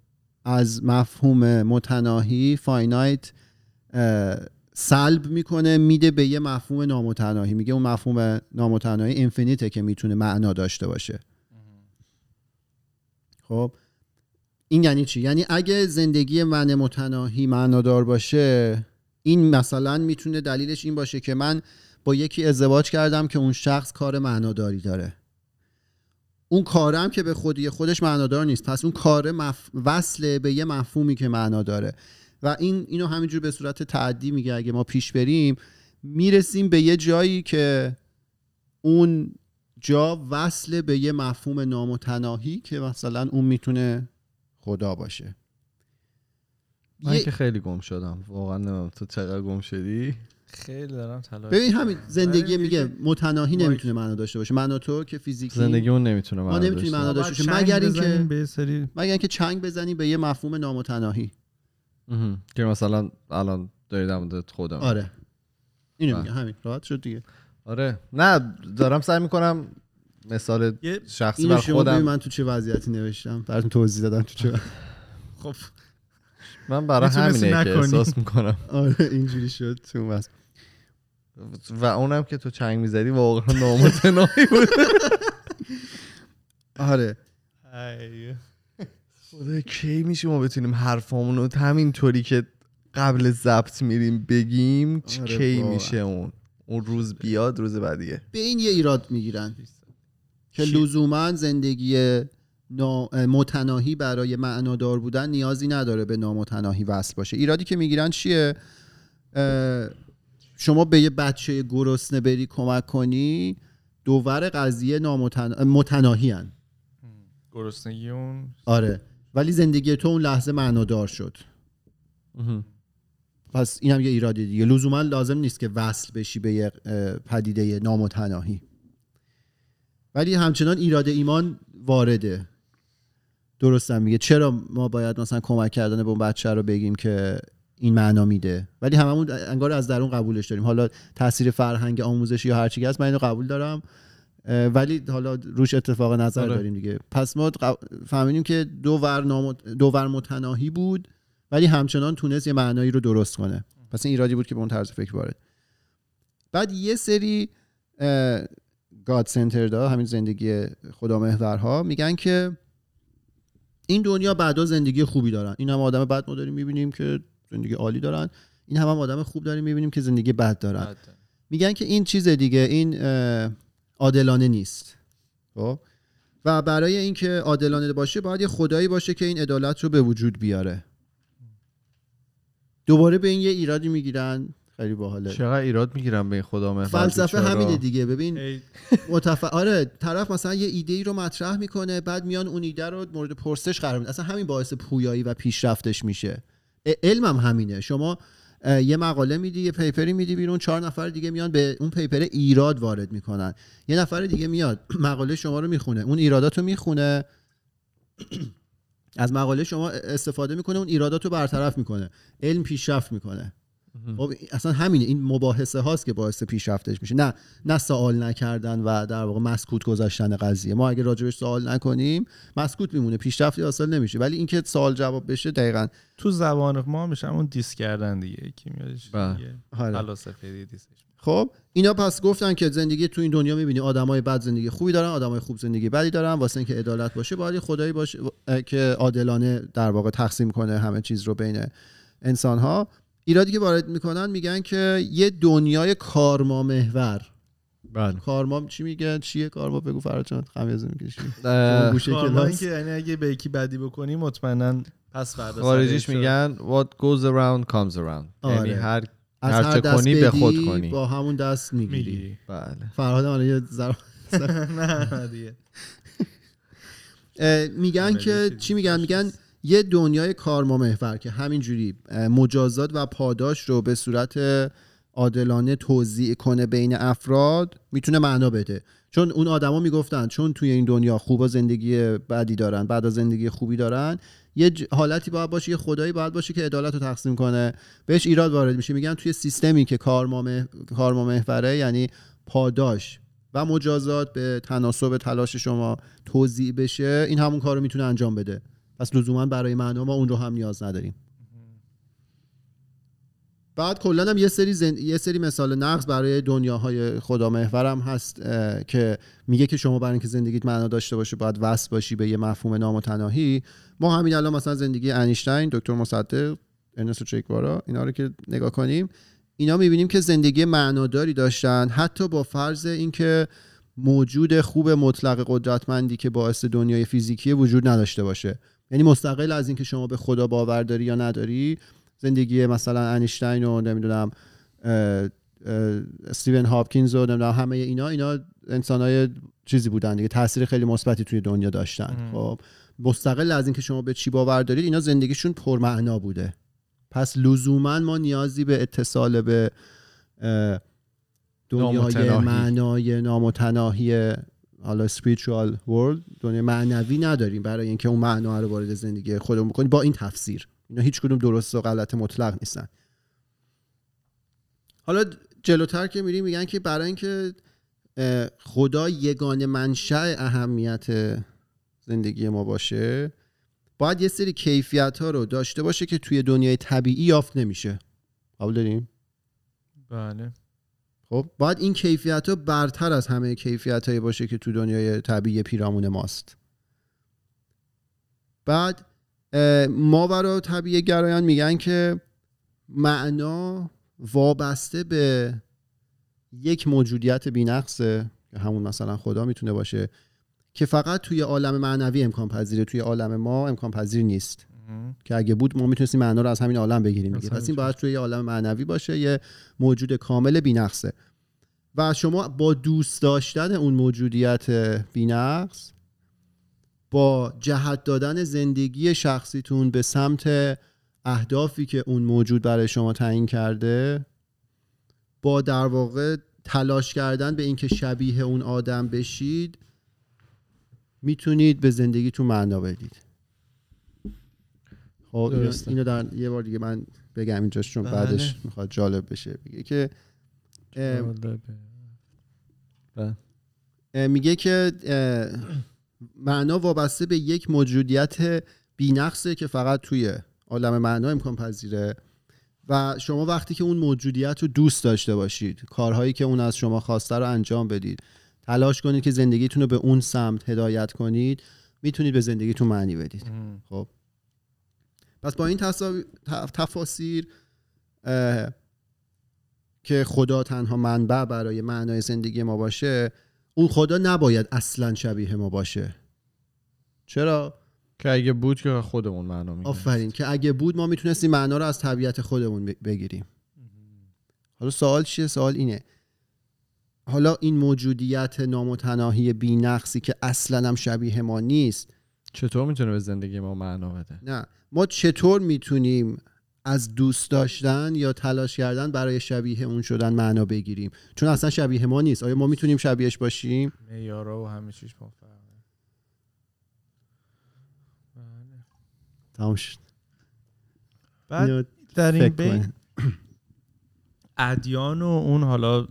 از مفهوم متناهی finite سلب میکنه میده به یه مفهوم نامتناهی. میگه اون مفهوم نامتناهی اینفینیته که میتونه معنا داشته باشه. خب این یعنی چی؟ یعنی اگه زندگی من متناهی معنادار باشه این مثلا میتونه دلیلش این باشه که من با یکی ازدواج کردم که اون شخص کار معناداری داره، اون کارم که به خودی خودش معنادار نیست پس اون کار مف... وصله به یه مفهومی که معنا داره و این اینو همینجور به صورت تعدی میگه اگه ما پیش بریم میرسیم به یه جایی که اون جا وصل به یه مفهوم نامتناهی که مثلا اون میتونه خدا باشه. من که خیلی گم شدم واقعا. تو چقدر گم شدی؟ خیلی دارم تلاش. ببین همین زندگی میگه متناهی نمیتونه معنا داشته باشه. من و تو که فیزیکی زندگیمون نمیتونه معنا داشته, داشته باشه مگر اینکه به سری مگر اینکه چنگ بزنی به یه مفهوم نامتناهی که مثلا الان دارم داد خودم. آره اینو میگه. همین راحت شد دیگه. آره نه دارم سعی میکنم مثال شخصی بر خودم. من تو چه وضعیتی نوشتم براتون توضیح دادم تو چه. خب من برای همینه که احساس میکنم آره اینجوری شد تو بس. و اونم که تو چنگ میزدی واقعا نامتناهی بود. آره خدا کی میشه ما بتونیم حرفامون رو همینطوری که قبل ضبط میریم بگیم؟ کی میشه اون اون روز بیاد روز بعدیه. به این یه ایراد میگیرن که لزوما زندگی متناهی برای معنادار بودن نیازی نداره به نامتناهی وصل باشه. ایرادی که میگیرن چیه؟ شما به یه بچه گرسنه بری کمک کنی دوور قضیه نامتنا... متناهی هن گرسنگی اون. آره ولی زندگی تو اون لحظه معنادار شد. پس اینم یه ایرادی دیگه. لزوما لازم نیست که وصل بشی به یه پدیده نامتناهی ولی همچنان ایراد ایمان وارده. درستم میگه چرا ما باید مثلا کمک کردن به اون بچه رو بگیم که این معنا میده ولی هممون انگار از درون قبولش داریم. حالا تاثیر فرهنگ آموزشی یا هر چیزی هست من اینو قبول دارم ولی حالا روش اتفاق نظر آره. داریم دیگه. پس ما فهمیدیم که دو ور نامت... دو ور متناهی بود ولی همچنان تونست یه معنایی رو درست کنه. پس این ایرادی بود که به اون طرز فکر وارد. بعد یه سری گاد سنتردا همین زندگی خدا محورها میگن که این دنیا بعدا زندگی خوبی دارن. این هم آدم بد ما داریم میبینیم که زندگی عالی دارن. این هم هم آدم خوب داریم میبینیم که زندگی بد دارن. بد. میگن که این چیز دیگه این عادلانه نیست. خب و برای اینکه عادلانه باشه باید یه خدایی باشه که این عدالت رو به وجود بیاره. دوباره به این یه ایرادی میگیرن. خیلی باحاله. چقدر ایراد میگیرم به خدا مهربان. فلسفه همینه دیگه. ببین متف... آره طرف مثلا یه ایده ای رو مطرح میکنه بعد میان اون ایده رو مورد پرسش قرار میدن. اصلا همین باعث پویایی و پیشرفتش میشه. علم هم همینه. شما یه مقاله میدی یه پیپری میدی بیرون چهار نفر دیگه میان به اون پیپر ایراد وارد میکنن. یه نفر دیگه میاد مقاله شما رو میخونه اون ایراداتو میخونه از مقاله شما استفاده میکنه اون ایراداتو برطرف میکنه. علم پیشرفت میکنه. اصلا همینه. این مباحثه هاست که باعث پیشرفتش میشه نه نه سوال نکردن و در واقع مسکوت گذاشتن قضیه. ما اگه راجبش سوال نکنیم مسکوت میمونه پیشرفتی حاصل نمیشه ولی اینکه سوال جواب بشه دقیقاً تو زبان ما میشه همون دیس کردن دیگه. کیمیاش دیگه فلسفه دیسش. خب اینا پس گفتن که زندگی تو این دنیا میبینی آدمای بد زندگی خوبی دارن آدمای خوب زندگی بدی دارن. واسه اینکه عدالت باشه باید خدایی باشه که عادلانه در واقع تقسیم کنه همه چیز رو بین انسان ها. ایرادی که وارد میکنن میگن که یه دنیای کارما محور. بله کارما چی میگن؟ چیه کارما؟ بگو فراد جان. خمیازه میکشی کارما این که یعنی اگه به یکی بدی بکنی مطمئنا پس فردا خارجیش میگن what goes around comes around. یعنی هر هر چه کنی به خود کنی با همون دست میگیری. بله فراد حالا یه ذره نه دیگه میگن که چی میگن؟ میگن یه دنیای کارما محور که همینجوری مجازات و پاداش رو به صورت عادلانه توزیع کنه بین افراد میتونه معنا بده. چون اون آدما میگفتن چون توی این دنیا خوبا زندگی بدی دارن بعدا زندگی خوبی دارن یه حالتی باید باشه یه خدایی باید باشه که عدالت رو تقسیم کنه. بهش ایراد وارد میشه. میگن توی سیستمی که کارما محوره یعنی پاداش و مجازات به تناسب تلاش شما توزیع بشه این همون کارو میتونه انجام بده. پس لزوما برای معنا ما اون رو هم نیاز نداریم. بعد کلا هم یه سری زن... یه سری مثال نقض برای دنیاهای خدا محور هم هست که میگه که شما برای اینکه زندگیت معنا داشته باشه باید وصل باشی به یه مفهوم نامتناهی. ما همین الان مثلا زندگی انیشتین، دکتر مصدق، ارنستو چیکوارا اینا رو که نگاه کنیم اینا میبینیم که زندگی معناداری داشتن حتی با فرض اینکه موجود خوب مطلق قدرتمندی که باعث دنیای فیزیکی وجود نداشته باشه. یعنی مستقل از اینکه شما به خدا باور داری یا نداری زندگی مثلا انیشتین و نمیدونم استیون هاپکینز و نمیدونم همه اینا اینا انسانای چیزی بودن دیگه، تاثیر خیلی مثبتی توی دنیا داشتن. خب مستقل از اینکه شما به چی باور دارید، اینا زندگیشون پرمعنا بوده. پس لزوما ما نیازی به اتصال به دنیای معنای نامتناهی، حالا spiritual world، دنیای معنوی نداریم برای اینکه اون معنا رو وارد زندگی خودمون بکنیم با این تفسیر. اینا هیچ کدوم درست و غلط مطلق نیستن. حالا جلوتر که میریم میگن که برای اینکه خدا یگانه منشأ اهمیت زندگی ما باشه، باید یه سری کیفیت ها رو داشته باشه که توی دنیای طبیعی یافت نمیشه. قبول داریم؟ بله. خب باید این کیفیت ها برتر از همه کیفیت هایی باشه که تو دنیای طبیعی پیرامون ماست. بعد ماورا طبیعی گرایان میگن که معنا وابسته به یک موجودیت بی‌نقصه که همون مثلا خدا میتونه باشه، که فقط توی عالم معنوی امکان پذیره، توی عالم ما امکان پذیر نیست. مم. که اگه بود ما میتونستیم معنا رو از همین عالم بگیریم دیگه. پس این باید توی یه عالم معنوی باشه، یه موجود کامل بی‌نقصه و شما با دوست داشتن اون موجودیت بی‌نقص، با جهت دادن زندگی شخصیتون به سمت اهدافی که اون موجود برای شما تعیین کرده، با در واقع تلاش کردن به اینکه شبیه اون آدم بشید، میتونید به زندگیتون معنا بدید. خب اینو در یه بار دیگه من بگم اینجاست چون بعدش میخواد جالب بشه. میگه که میگه که معنا وابسته به یک موجودیت بی‌نقصه که فقط توی عالم معنا امکان پذیره و شما وقتی که اون موجودیت رو دوست داشته باشید، کارهایی که اون از شما خواسته رو انجام بدید، تلاش کنید که زندگیتون رو به اون سمت هدایت کنید، میتونید به زندگیتون معنی بدید. خب پس با این تفاسیر که خدا تنها منبع برای معنای زندگی ما باشه، اون خدا نباید اصلا شبیه ما باشه. چرا؟ که اگه بود که خودمون معنا میدیم. آفرین، که اگه بود ما میتونستیم معنا رو از طبیعت خودمون بگیریم. حالا سوال چیه؟ سوال اینه، حالا این موجودیت نامتناهی بی نقصی که اصلا هم شبیه ما نیست چطور میتونه به زندگی ما معنا بده؟ نه، ما چطور میتونیم از دوست داشتن یا تلاش کردن برای شبیه اون شدن معنا بگیریم چون اصلا شبیه ما نیست؟ آیا ما میتونیم شبیهش باشیم؟ معیارا و همه چیز با فرق تمام شد. بعد در این بین ادیان و اون حالا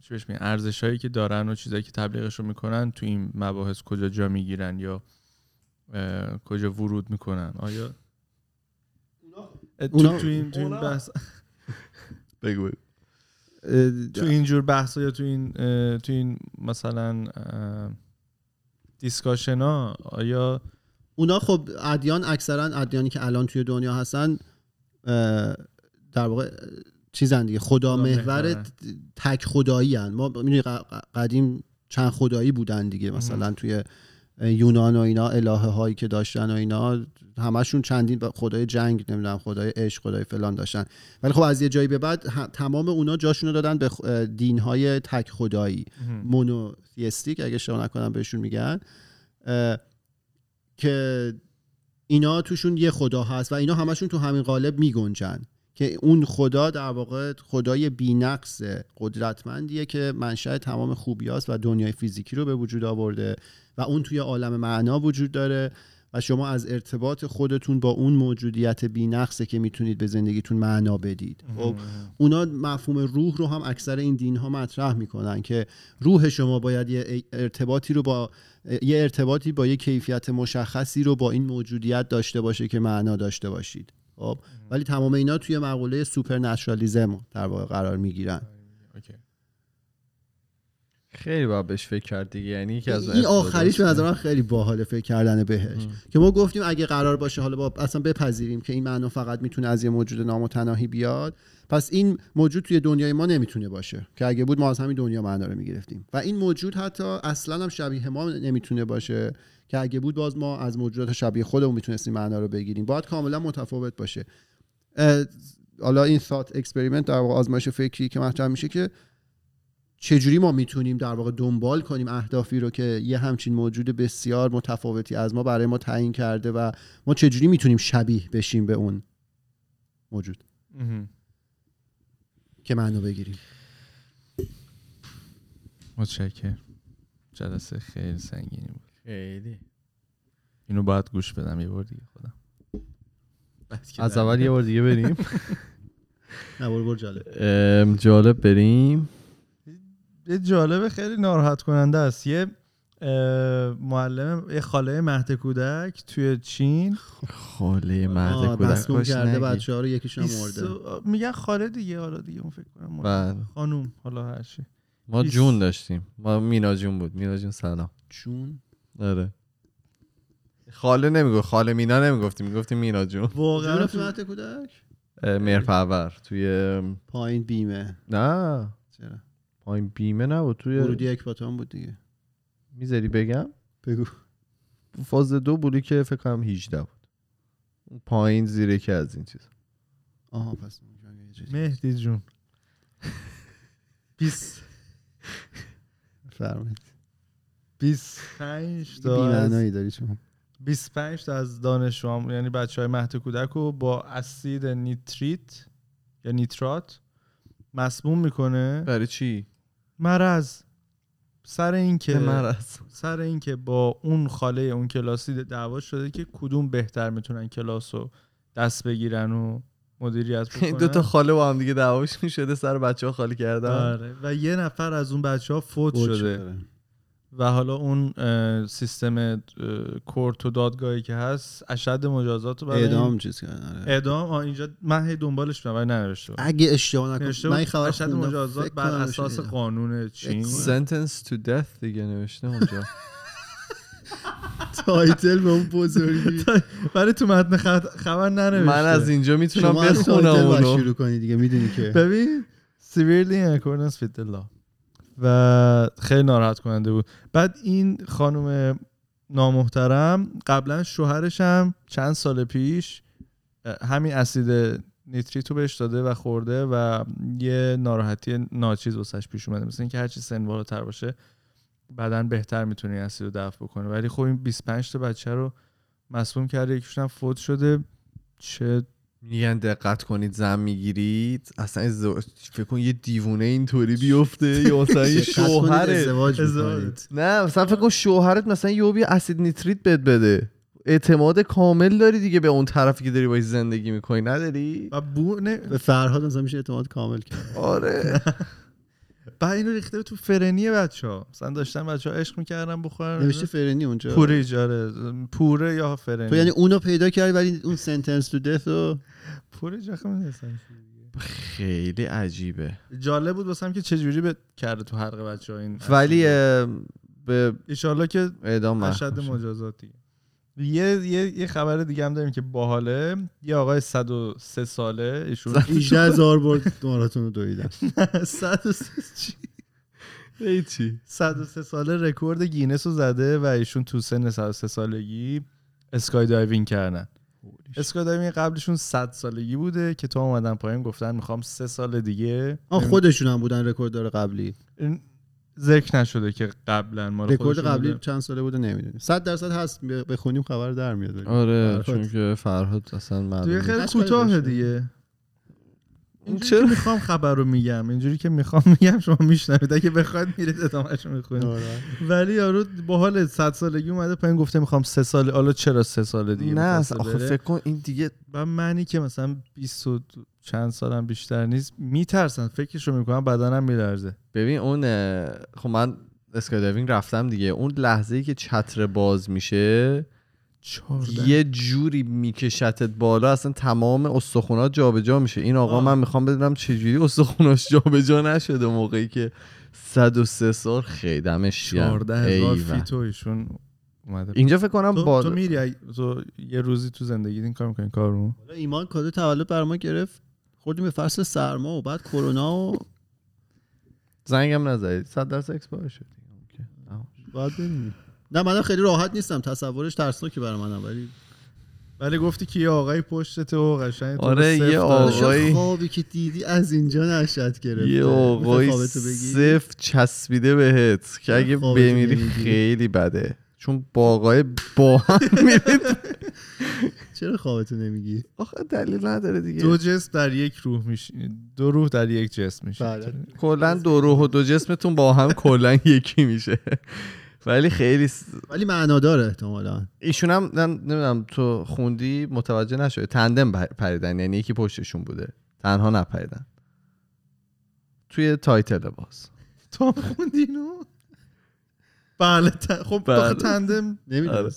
چی بهش میگن ارزش هایی که دارن و چیزایی که تبلیغش رو میکنن تو این مباحث کجا جا میگیرن یا کجا ورود میکنن؟ آیا اونا تو این تو این بحث بگو تو اینجور بحثا یا تو این تو این مثلا دیسکاشن ها، آیا اونا خب ادیان اکثرا ادیانی که الان توی دنیا هستن در واقع چیزن دیگه، خدا محور تک خدایی هن. ما میدونی قدیم چند خدایی بودن دیگه، مثلا توی یونان و اینا الهه هایی که داشتن و اینا همشون چندین خدای جنگ، نمیدونم خدای عشق، خدای فلان داشتن، ولی خب از یه جایی به بعد تمام اونا جاشون رو دادن به دین های تک خدایی مونوتیستیک اگه اشتباه نکنم بهشون میگن، که اینا توشون یه خدا هست و اینا همشون تو همین قالب میگنجن که اون خدا در واقع خدای بی‌نقص قدرتمندیه که منشأ تمام خوبیاست و دنیای فیزیکی رو به وجود آورده و اون توی عالم معنا وجود داره و شما از ارتباط خودتون با اون موجودیت بی‌نقصه که میتونید به زندگیتون معنا بدید. خب اونا مفهوم روح رو هم اکثر این دین‌ها مطرح میکنن که روح شما باید یه ارتباطی رو با یه ارتباطی با یه کیفیت مشخصی رو با این موجودیت داشته باشه که معنا داشته باشید. خب ولی تمام اینا توی مقوله سوپرنچرالیسم در واقع قرار میگیرن. خیلی باید بهش فکر کرد دیگه، یعنی که از این آخریش به نظرم خیلی باحال فکر کردن بهش ام. که ما گفتیم اگه قرار باشه حالا با اصلا بپذیریم که این معنا فقط میتونه از یه موجود نامتناهی بیاد، پس این موجود توی دنیای ما نمیتونه باشه که اگه بود ما از همین دنیا معنا رو میگرفتیم و این موجود حتی اصلا هم شبیه ما نمیتونه باشه که اگه بود باز ما از موجودات شبیه خودمون میتونستیم معنا رو بگیریم، باید کاملا متفاوت باشه. حالا این thought experiment در واقع آزمایش فکری که مطرح میشه که چجوری ما میتونیم در واقع دنبال کنیم اهدافی رو که یه همچین موجود بسیار متفاوتی از ما برای ما تعیین کرده و ما چجوری میتونیم شبیه بشیم به اون موجود که معنی بگیریم. متشکرم. جلسه خیلی سنگینی بود. خیلی. اینو باید گوش بدم یه بار دیگه خودم. از اول یه بار دیگه بریم. نه بار بار جالب. جالب بریم. یه جالبه خیلی ناراحت کننده است. یه معلم، یه خاله مهد کودک توی چین، خاله مهد کودک باش کرده بچه‌ها رو یکیشون مرده. میگن خاله دیگه، حالا دیگه اون فکر کنم خانوم، حالا هر چی. ما جون داشتیم، ما مینا جون بود. مینا جون سلام. جون؟ آره. خاله نمیگفت، خاله مینا نمیگفتیم، میگفتیم مینا جون. واقعا تو مهد کودک؟ مرپاور توی پایین بیمه. نه. چرا؟ پایین بیمه نبود، توی ورودی اکباتان بود دیگه. میذاری بگم؟ بگو. فاز دو بودی که فکر کنم هجده بود. اون پایین زیره که از این چیز. آها پس مهدی جون. بیس فرمید. بیس پنج تا بیمعنایی داری چون. بیس پنج تا از دانشجوام، یعنی بچه های مهد کودک رو با اسید نیتریت یا نیترات مسموم میکنه. برای چی؟ مرض. سر این که مرض. سر این که با اون خاله اون کلاسی دعوا شده که کدوم بهتر میتونن کلاسو دست بگیرن و مدیریت بکنن. دو تا خاله با هم دیگه دعواش میشده سر بچه‌ها خالی کردن. آره. و یه نفر از اون بچه‌ها فوت شده. شده و حالا اون سیستم کورت و دادگاهی که هست اشد مجازات رو برای اعدام چیز کردن. اعدام اینجا من هی دنبالش بودم ولی ننوشته بود. اگه اشتباه نکنم من خبر اشد مجازات بر اساس ایدام. قانون چین سنتنس تو دث دیگه نوشته اونجا. تایتل به اون بزرگی ولی تو متن خبر ننوشته. من از اینجا میتونم بخونم اونو. شروع کنی دیگه میدونی که ببین severely in accordance with the law و خیلی ناراحت کننده بود. بعد این خانم نامحترم قبلا شوهرش هم چند سال پیش همین اسید نیتریتو بهش داده و خورده و یه ناراحتی ناچیز واسش پیش اومده، مثل اینکه هر چی سن بالاتر باشه بدن بهتر میتونه این اسید رو دفع بکنه. ولی خب این بیست و پنج تا بچه رو مسموم کرده، یکیشون هم فوت شده. چه میگن دقت کنید زن میگیرید. اصلا زو... فکر کن یه دیوونه اینطوری بیفته یا مثلا یه شوهرت ازدواج می‌کنید. نه مثلا فکر کن شوهرت مثلا یهو بی اسید نیتریت بد بده. اعتماد کامل داری دیگه به اون طرفی که داری باهاش زندگی می‌کنی، نداری؟ و بو نه به فرهاد مثلا میشه اعتماد کامل کرد. آره. بعد اینو ریخته تو فرنی بچه‌ها. مثلا داشتن بچه‌ها عشق می‌کردن بخورن. نمیشه فرنی اونجا. پوره اجاره. پوره یا فرنی. تو یعنی اونو پیدا کردی ولی اون سنتنس تو دث رو پوره جا خودم نیستم. خیلی عجیبه. جالب بود واسم که چه جوری به کرده تو حلق بچه‌ها این. ولی به ان شاءالله که اعدام اشد مجازات دیگه. یه یه یه خبر دیگه هم داریم که باحاله. یه آقای صد و سه ساله ایشون هجده هزار بار ماراتون رو دویدن. صد و سه چی؟ ای چی؟ صد و سه ساله رکورد گینس رو زده و ایشون تو سن صد و سه سالگی اسکای دایوینگ کردن. اسکای دایوینگ قبلشون صد سالگی بوده که تو اومدن پایین گفتن میخوام سه سال دیگه. آ خودشون هم بودن رکورددار قبلی. ذکر نشده که قبلا ما رکورد قبلی بودم. چند ساله بوده نمیدونیم. صد درصد هست بخونیم خبر در میاد. آره چون که فرهاد اصلا معلومه خیلی کوتاه دیگه. چرا میخوام خبر رو میگم اینجوری که میخوام میگم شما میشنوید، اگه بخواد میرید ادامه‌اش رو میخونید. آره. ولی یارو باحال صد سالگی اومده پایین گفته میخوام سه سال. حالا چرا سه سال دیگه؟ نه آخه فکر کن این دیگه و معنی که مثلا بیست چند سالم بیشتر نیست. میترسن فکرش رو میکنم بدنم میلرزه. ببین اون خب من اسکای دایوینگ رفتم دیگه. اون لحظه‌ای که چتر باز میشه چارده. یه جوری میکشتت بالا اصلا تمام استخونات جابجا میشه. این آقا آه. من میخوام بدونم چجوری استخوناش جابجا نشده موقعی که صد و سه سال. خیلی دمش گرم. چهارده هزار فیت ایشون اومده اینجا فکر کنم. تو, با... تو میری تو یه روزی تو زندگی این کار میکنی کارو. ایمان کادو تولد برام گرفت. خوردیم به فصل سرما و بعد کرونا و زنگم نزدید. صد درصد اکسپایر شد. بعد ببینید. نه منم خیلی راحت نیستم. تصورش ترسناکه برای منم ولی ولی گفتی که یه آقای پشتت و قشنگ تو آره یه آقای خوابی که دیدی از اینجا نشأت گرفته، یه آقای صفر چسبیده بهت که اگه بمیری خیلی بده، چون با آقای با هم میرید. چرا خوابتو نمیگی؟ آخه دلیل نداره دیگه. دو جسم در یک روح میشین، دو روح در یک جسم میشین، کلا دو روح و دو جسمتون با هم کلا یکی میشه. ولی خیلی س... ولی معنا داره احتمالاً. ایشون هم نمیدونم تو خوندی متوجه نشد، تندم پریدن، یعنی یکی پشتشون بوده، تنها نپریدن. توی تایتل باز تو خوندی اینو؟ بله ت... خب بله. تندم نمیدونم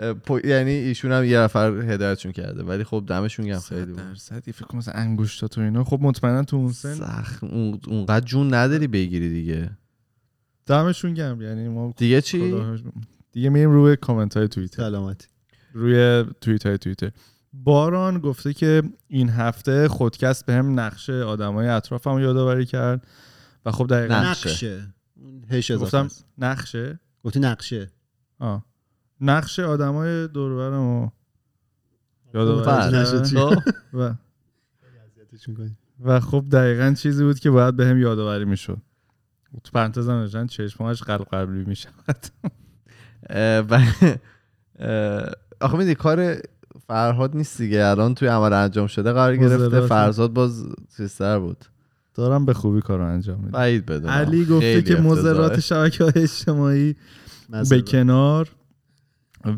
آره. پو... یعنی ایشون هم یه نفر هدایتشون کرده، ولی خب دمشون گرم خیلی بود. صد درصد فکر کنم مثلا انگشتا تو اینا خب مطمئنا تو اون سن زخم اونقدر جون نداری بگیری دیگه. دمشون گرم. یعنی ما دیگه چی؟ دیگه میریم روی کامنت های توییتر. سلامتی. روی توییت های توییتر باران گفته که این هفته خودکست بهم نقشه آدمای اطرافمو یادآوری کرد و خب دقیقاً نقشه هش گفتم نقشه گفتی نقشه آ نقشه آدمای دور و برمو یادآوری نشد و و خب دقیقاً چیزی بود که باید بهم یادآوری میشد. تو پرانتز نوشتن چشماش قلب قلبی میشه. آخه میدی کار فرهاد نیست دیگه، الان توی عمل انجام شده قرار گرفته. فرزاد باز سیستر بود، دارم به خوبی کارو انجام میدم. بعید بدونم. علی گفته که مضرات شبکه‌های اجتماعی به کنار،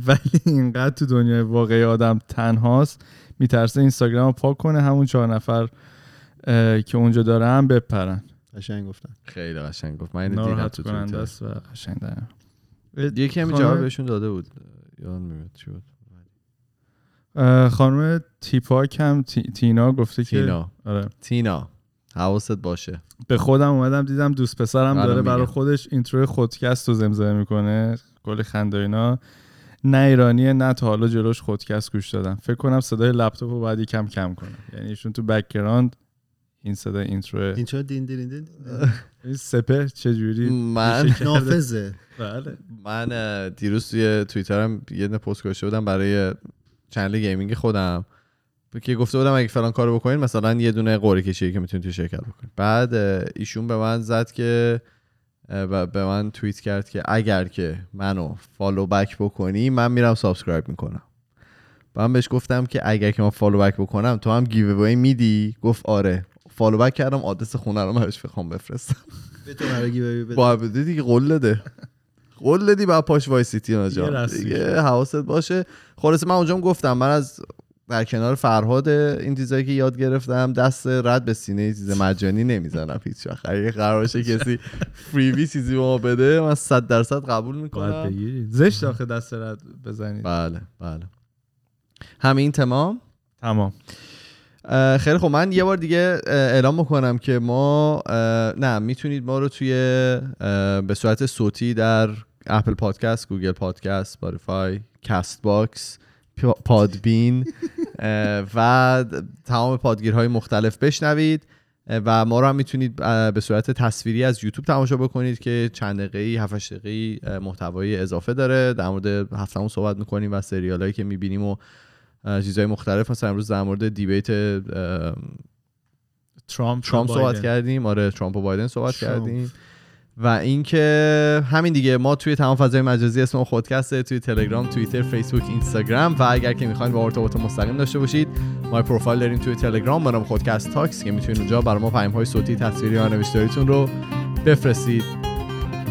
ولی اینقدر تو دنیای واقعی آدم تنهاست میترسه اینستاگرام رو پاک کنه، همون چهار نفر که اونجا دارن بپرن. قشنگ گفتن، خیلی قشنگ گفت. من دیدم تو توییتر است و قشنگ دارم. یکی هم جواب بهشون داده بود، یادم نمیاد چی بود. خانم تیپاک هم تی... تینا گفته تینا. که آره تینا حواست باشه. به خودم اومدم دیدم دوست پسرم داره برای خودش اینترو خودکست رو زمزمه میکنه، کلی خنده اینا. نه ایرانیه نه تا حالا جلوش خودکست گوش دادم. فکر کنم صدای لپتاپ رو بعد یکم کم کنم، یعنی ایشون تو بک‌گراند این صدا اینترو اینترو دین دین دین این سپر چجوری من نافذه. بله من دیروز توی توییترم یه دونه پست گذاشته بودم برای چنل گیمینگ خودم که گفته بودم اگه فلان کارو بکنین مثلا یه دونه قرعه کشی که میتونید توی شرکت بکنید. بعد ایشون به من زد که و به من توییت کرد که اگر که منو فالو بک بکنی من میرم سابسکرایب میکنم. من بهش گفتم که اگر که من فالو بک بکنم تو هم گیو اوی میدی؟ گفت آره. فالو بک کردم، آدرس خونه رو براش بخوام بفرستم. به تو مرگی بده. باید دیگه قول بده. قول بدی بعد پاش وای سیتی اونجا. دیگه حواست باشه. خلاص من اونجا گفتم من از در کنار فرهاد این چیزایی که یاد گرفتم دست رد به سینه چیز مجانی نمیزنم هیچ وقت. اگه قرار باشه کسی فریوی چیزی به ما بده من صد درصد قبول میکنم. زشت آخه دست رد بزنید. بله بله. همین تمام تمام. خیلی خب من یه بار دیگه اعلام میکنم که ما نه میتونید ما رو توی به صورت صوتی در اپل پادکست، گوگل پادکست، اسپاتیفای، کست باکس، پادبین و تمام پادگیرهای مختلف بشنوید و ما رو هم میتونید به صورت تصویری از یوتیوب تماشا بکنید که چند دقیقه‌ای هفت دقیقه‌ای محتوای اضافه داره. در مورد هفتمون صحبت میکنیم و سریالایی که میبینیم و چیزهای مختلف. مثلا امروز در مورد دیبیت ترامپ ترامپ صحبت کردیم. آره ترامپ و بایدن صحبت ترامپ. کردیم و اینکه همین دیگه ما توی تمام فضای مجازی اسم خودکسته، توی تلگرام، توییتر، فیسبوک، اینستاگرام و اگر که میخواین با ارتباط مستقیم داشته باشید ما پروفایل داریم توی تلگرام به نام خودکست تاکس که میتونید اونجا برای ما پیام‌های صوتی، تصویری یا نوشتاریتون رو بفرستید.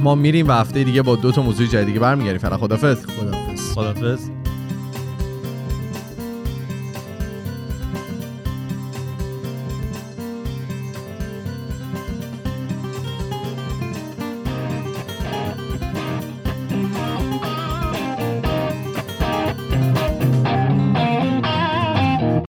ما میریم و هفته دیگه با دو تا موضوع جدید دیگه برمیگردیم. فعلا خدافظ. خدافظ. خدافظ.